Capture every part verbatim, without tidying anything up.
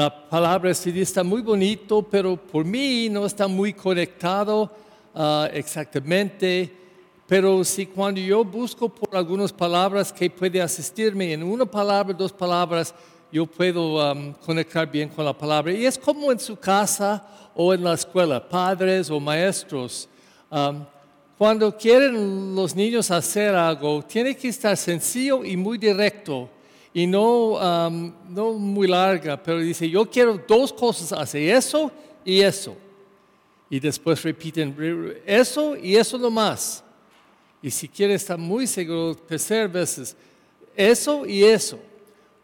la palabra sí está muy bonito, pero por mí no está muy conectado uh, exactamente. Pero si cuando yo busco por algunas palabras que puede asistirme en una palabra, dos palabras, yo puedo um, conectar bien con la palabra. Y es como en su casa o en la escuela, padres o maestros. Um, cuando quieren los niños hacer algo, tiene que estar sencillo y muy directo. Y no, um, no muy larga, pero dice, yo quiero dos cosas, hace eso y eso. Y después repiten eso y eso nomás. Y si quiere estar muy seguro, tercer veces, eso y eso.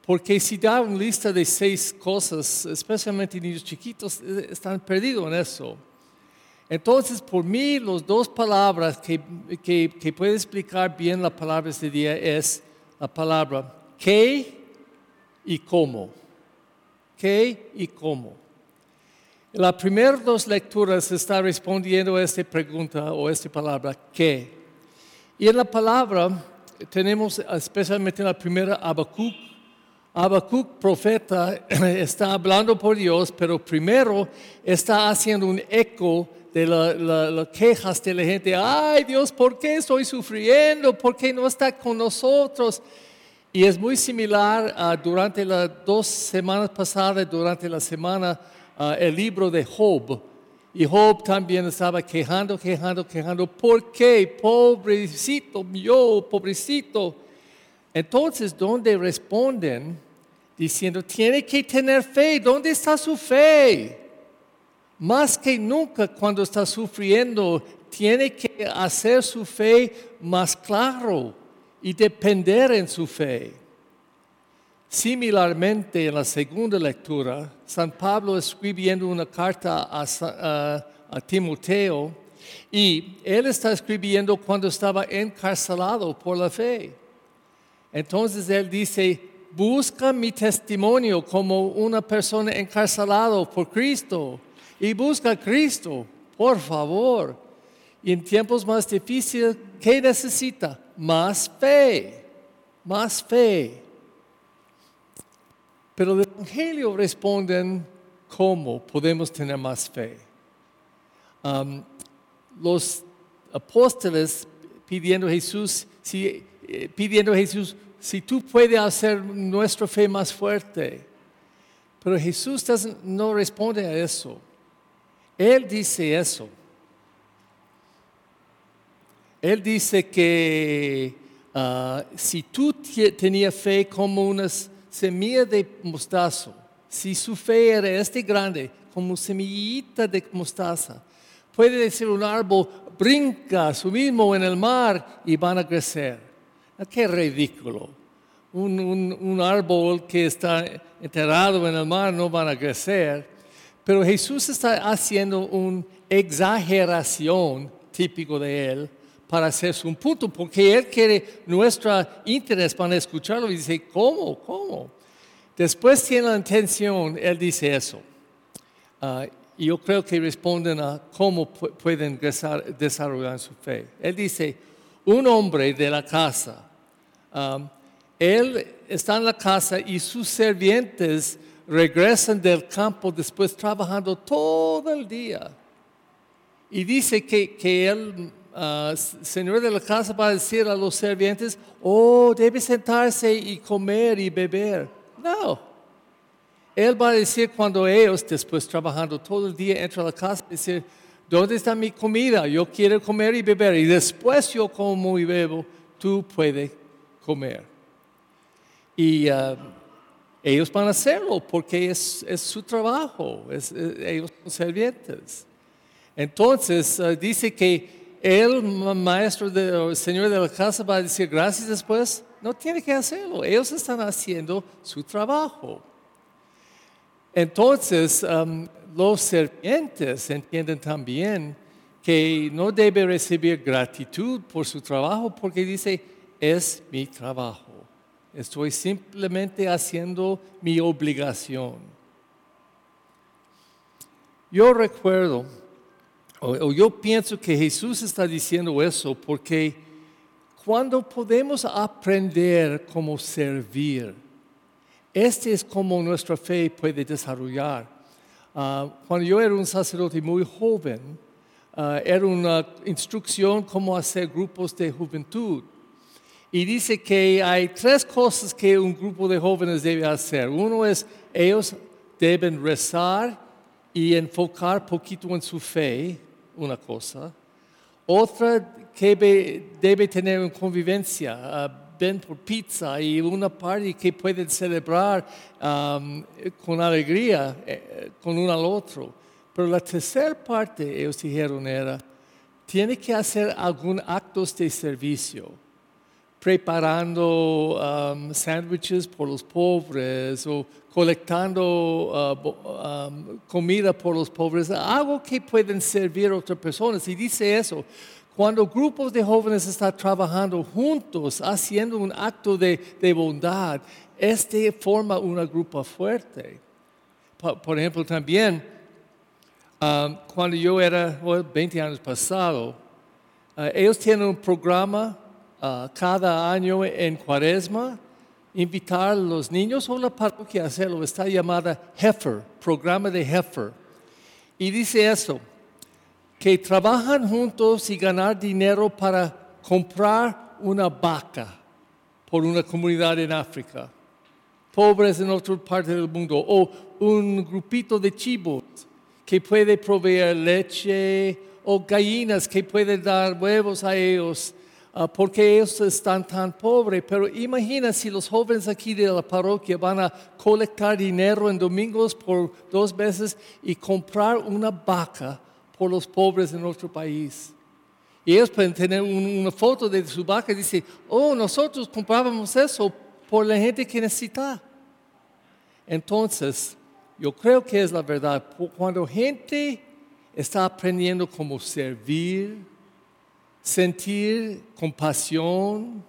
Porque si da una lista de seis cosas, especialmente niños chiquitos, están perdidos en eso. Entonces, por mí, las dos palabras que, que, que puede explicar bien la palabra este día es la palabra ¿qué y cómo? ¿Qué y cómo? Las primeras dos lecturas está respondiendo a esta pregunta o a esta palabra, ¿qué? Y en la palabra tenemos, especialmente en la primera, Abacuc. Abacuc, profeta, está hablando por Dios, pero primero está haciendo un eco de las la, la quejas de la gente. ¡Ay, Dios, ¿por qué estoy sufriendo? ¿Por qué no está con nosotros? Y es muy similar uh, durante las dos semanas pasadas, durante la semana, uh, el libro de Job. Y Job también estaba quejando, quejando, quejando. ¿Por qué? Pobrecito, yo, pobrecito. Entonces, ¿dónde responden? Diciendo, tiene que tener fe. ¿Dónde está su fe? Más que nunca cuando está sufriendo, tiene que hacer su fe más claro y depender en su fe. Similarmente, en la segunda lectura, San Pablo escribiendo una carta a, a, a Timoteo, y él está escribiendo cuando estaba encarcelado por la fe. Entonces él dice, busca mi testimonio como una persona encarcelada por Cristo, y busca a Cristo, por favor. Y en tiempos más difíciles, ¿qué necesita? Más fe, más fe. Pero el Evangelio responde cómo podemos tener más fe. Um, los apóstoles pidiendo a Jesús, si, eh, pidiendo a Jesús, si tú puedes hacer nuestra fe más fuerte. Pero Jesús no responde a eso. Él dice eso. Él dice que uh, si tú t- tenías fe como una semilla de mostaza, si su fe era este grande, como semillita de mostaza, puede decir un árbol, brinca su mismo en el mar y van a crecer. ¡Qué ridículo! Un, un, un árbol que está enterrado en el mar no van a crecer. Pero Jesús está haciendo una exageración típico de él, para hacerse un punto, porque él quiere nuestro interés para escucharlo y dice, ¿cómo? ¿Cómo? Después tiene la intención, él dice eso. Uh, y yo creo que responden a cómo pu- pueden desar- desarrollar su fe. Él dice, un hombre de la casa, um, él está en la casa y sus sirvientes regresan del campo después trabajando todo el día. Y dice que, que él... Uh, señor de la casa va a decir a los sirvientes, oh, debe sentarse y comer y beber. No. Él va a decir cuando ellos, después trabajando todo el día, entran a la casa, decir, ¿dónde está mi comida? Yo quiero comer y beber. Y después yo como y bebo, tú puedes comer. Y uh, ellos van a hacerlo porque es, es su trabajo. Es, es, ellos son sirvientes. Entonces, uh, dice que el maestro de, o el señor de la casa va a decir gracias después. No tiene que hacerlo. Ellos están haciendo su trabajo. Entonces, um, los sirvientes entienden también que no debe recibir gratitud por su trabajo porque dice, es mi trabajo. Estoy simplemente haciendo mi obligación. Yo recuerdo... O yo pienso que Jesús está diciendo eso porque cuando podemos aprender cómo servir, Este es como nuestra fe puede desarrollar. Uh, cuando yo era un sacerdote muy joven, uh, era una instrucción cómo hacer grupos de juventud. Y dice que hay tres cosas que un grupo de jóvenes debe hacer. Uno es, ellos deben rezar y enfocar poquito en su fe, una cosa. Otra, que be, debe tener una convivencia, uh, ven por pizza y una party que pueden celebrar um, con alegría eh, con uno al otro. Pero la tercera parte, ellos dijeron, era, tiene que hacer algún actos de servicio. Preparando um, sándwiches por los pobres o colectando uh, bo, um, comida por los pobres, algo que pueden servir a otras personas. Y dice eso, cuando grupos de jóvenes están trabajando juntos, haciendo un acto de, de bondad, este forma una grupo fuerte. Por, por ejemplo, también, um, cuando yo era well, veinte años pasado, uh, ellos tienen un programa Uh, cada año en Cuaresma, invitar a los niños a una parroquia a hacerlo. Está llamada Heifer, programa de Heifer. Y dice eso, que trabajan juntos y ganar dinero para comprar una vaca por una comunidad en África, pobres en otra parte del mundo, o un grupito de chivos que puede proveer leche, o gallinas que pueden dar huevos a ellos, porque ellos están tan pobres. Pero imagina si los jóvenes aquí de la parroquia van a colectar dinero en domingos por dos veces y comprar una vaca por los pobres en otro país. Y ellos pueden tener un, una foto de su vaca y dicen, oh, nosotros comprábamos eso por la gente que necesita. Entonces, yo creo que es la verdad. Cuando gente está aprendiendo cómo servir, sentir compasión,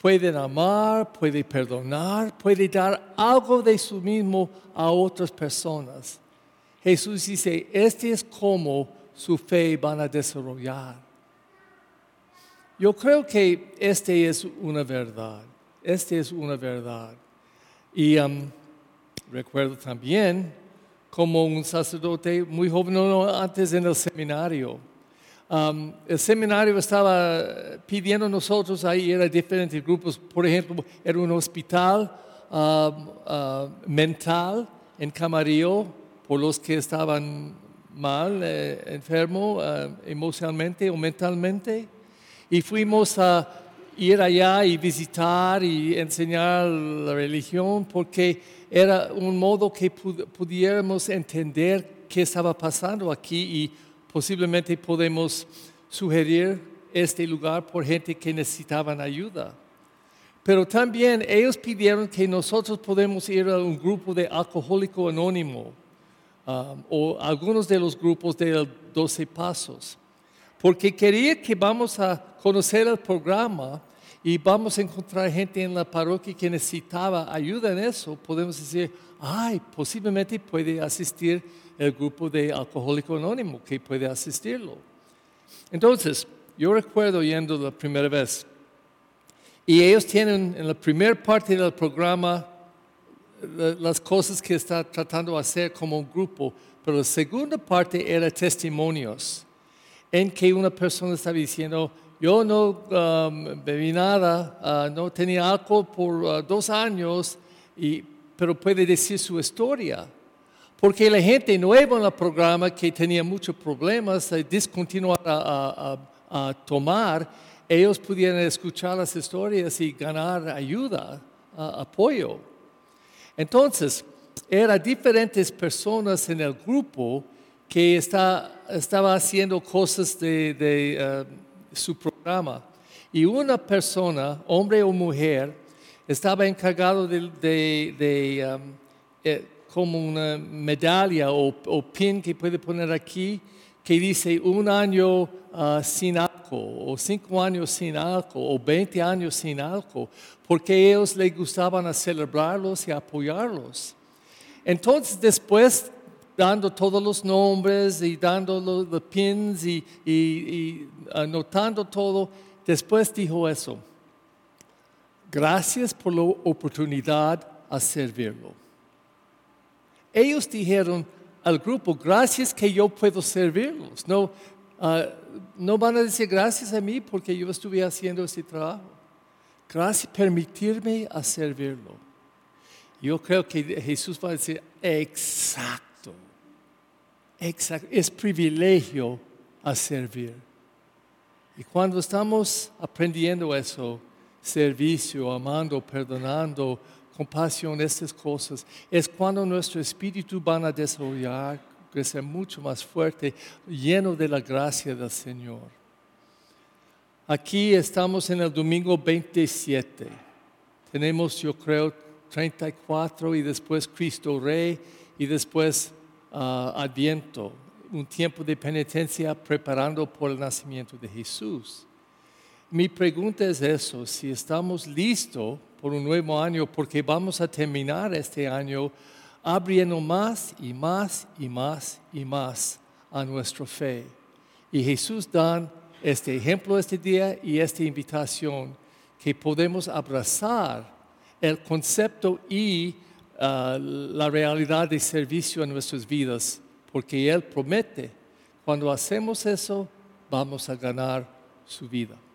pueden amar, pueden perdonar, pueden dar algo de su mismo a otras personas. Jesús dice, este es como su fe van a desarrollar. Yo creo que esta es una verdad, esta es una verdad. Y um, recuerdo también como un sacerdote muy joven, no, antes en el seminario, Um, el seminario estaba pidiendo a nosotros, ahí eran diferentes grupos, por ejemplo, era un hospital uh, uh, mental en Camarillo, por los que estaban mal, eh, enfermos uh, emocionalmente o mentalmente, y fuimos a ir allá y visitar y enseñar la religión, porque era un modo que pud- pudiéramos entender qué estaba pasando aquí y posiblemente podemos sugerir este lugar por gente que necesitaban ayuda. Pero también ellos pidieron que nosotros podemos ir a un grupo de Alcohólico Anónimo um, o algunos de los grupos de doce pasos. Porque quería que vamos a conocer el programa y vamos a encontrar gente en la parroquia que necesitaba ayuda en eso. Podemos decir, ay, posiblemente puede asistir el grupo de Alcohólico Anónimo, que puede asistirlo. Entonces, yo recuerdo yendo la primera vez, y ellos tienen en la primera parte del programa las cosas que está tratando de hacer como un grupo, pero la segunda parte era testimonios, en que una persona estaba diciendo, yo no um, bebí nada, uh, no tenía alcohol por uh, dos años, y, pero puede decir su historia. Porque la gente nueva en el programa que tenía muchos problemas de discontinuar a, a, a tomar, ellos pudieron escuchar las historias y ganar ayuda, a, apoyo. Entonces, eran diferentes personas en el grupo que está, estaba haciendo cosas de, de uh, su programa. Y una persona, hombre o mujer, estaba encargado de... de, de um, eh, como una medalla o, o pin que puede poner aquí, que dice un año uh, sin alcohol, o cinco años sin alcohol, o veinte años sin alcohol, porque a ellos les gustaban celebrarlos y apoyarlos. Entonces, después, dando todos los nombres y dando los, los pins y, y, y anotando todo, después dijo eso, gracias por la oportunidad a servirlo. Ellos dijeron al grupo, gracias que yo puedo servirlos. No, uh, no van a decir gracias a mí porque yo estuve haciendo ese trabajo. Gracias, permitirme a servirlo. Yo creo que Jesús va a decir, exacto, exacto, es privilegio a servir. Y cuando estamos aprendiendo eso, servicio, amando, perdonando, compasión, estas cosas, es cuando nuestro espíritu va a desarrollar, crecer mucho más fuerte, lleno de la gracia del Señor. Aquí estamos en el domingo veintisiete. Tenemos, yo creo, treinta y cuatro y después Cristo Rey y después uh, Adviento. Un tiempo de penitencia preparando por el nacimiento de Jesús. Mi pregunta es eso, si estamos listos por un nuevo año, porque vamos a terminar este año abriendo más y más y más y más a nuestra fe. Y Jesús da este ejemplo este día y esta invitación que podemos abrazar el concepto y uh, la realidad de servicio en nuestras vidas. Porque Él promete, cuando hacemos eso, vamos a ganar su vida.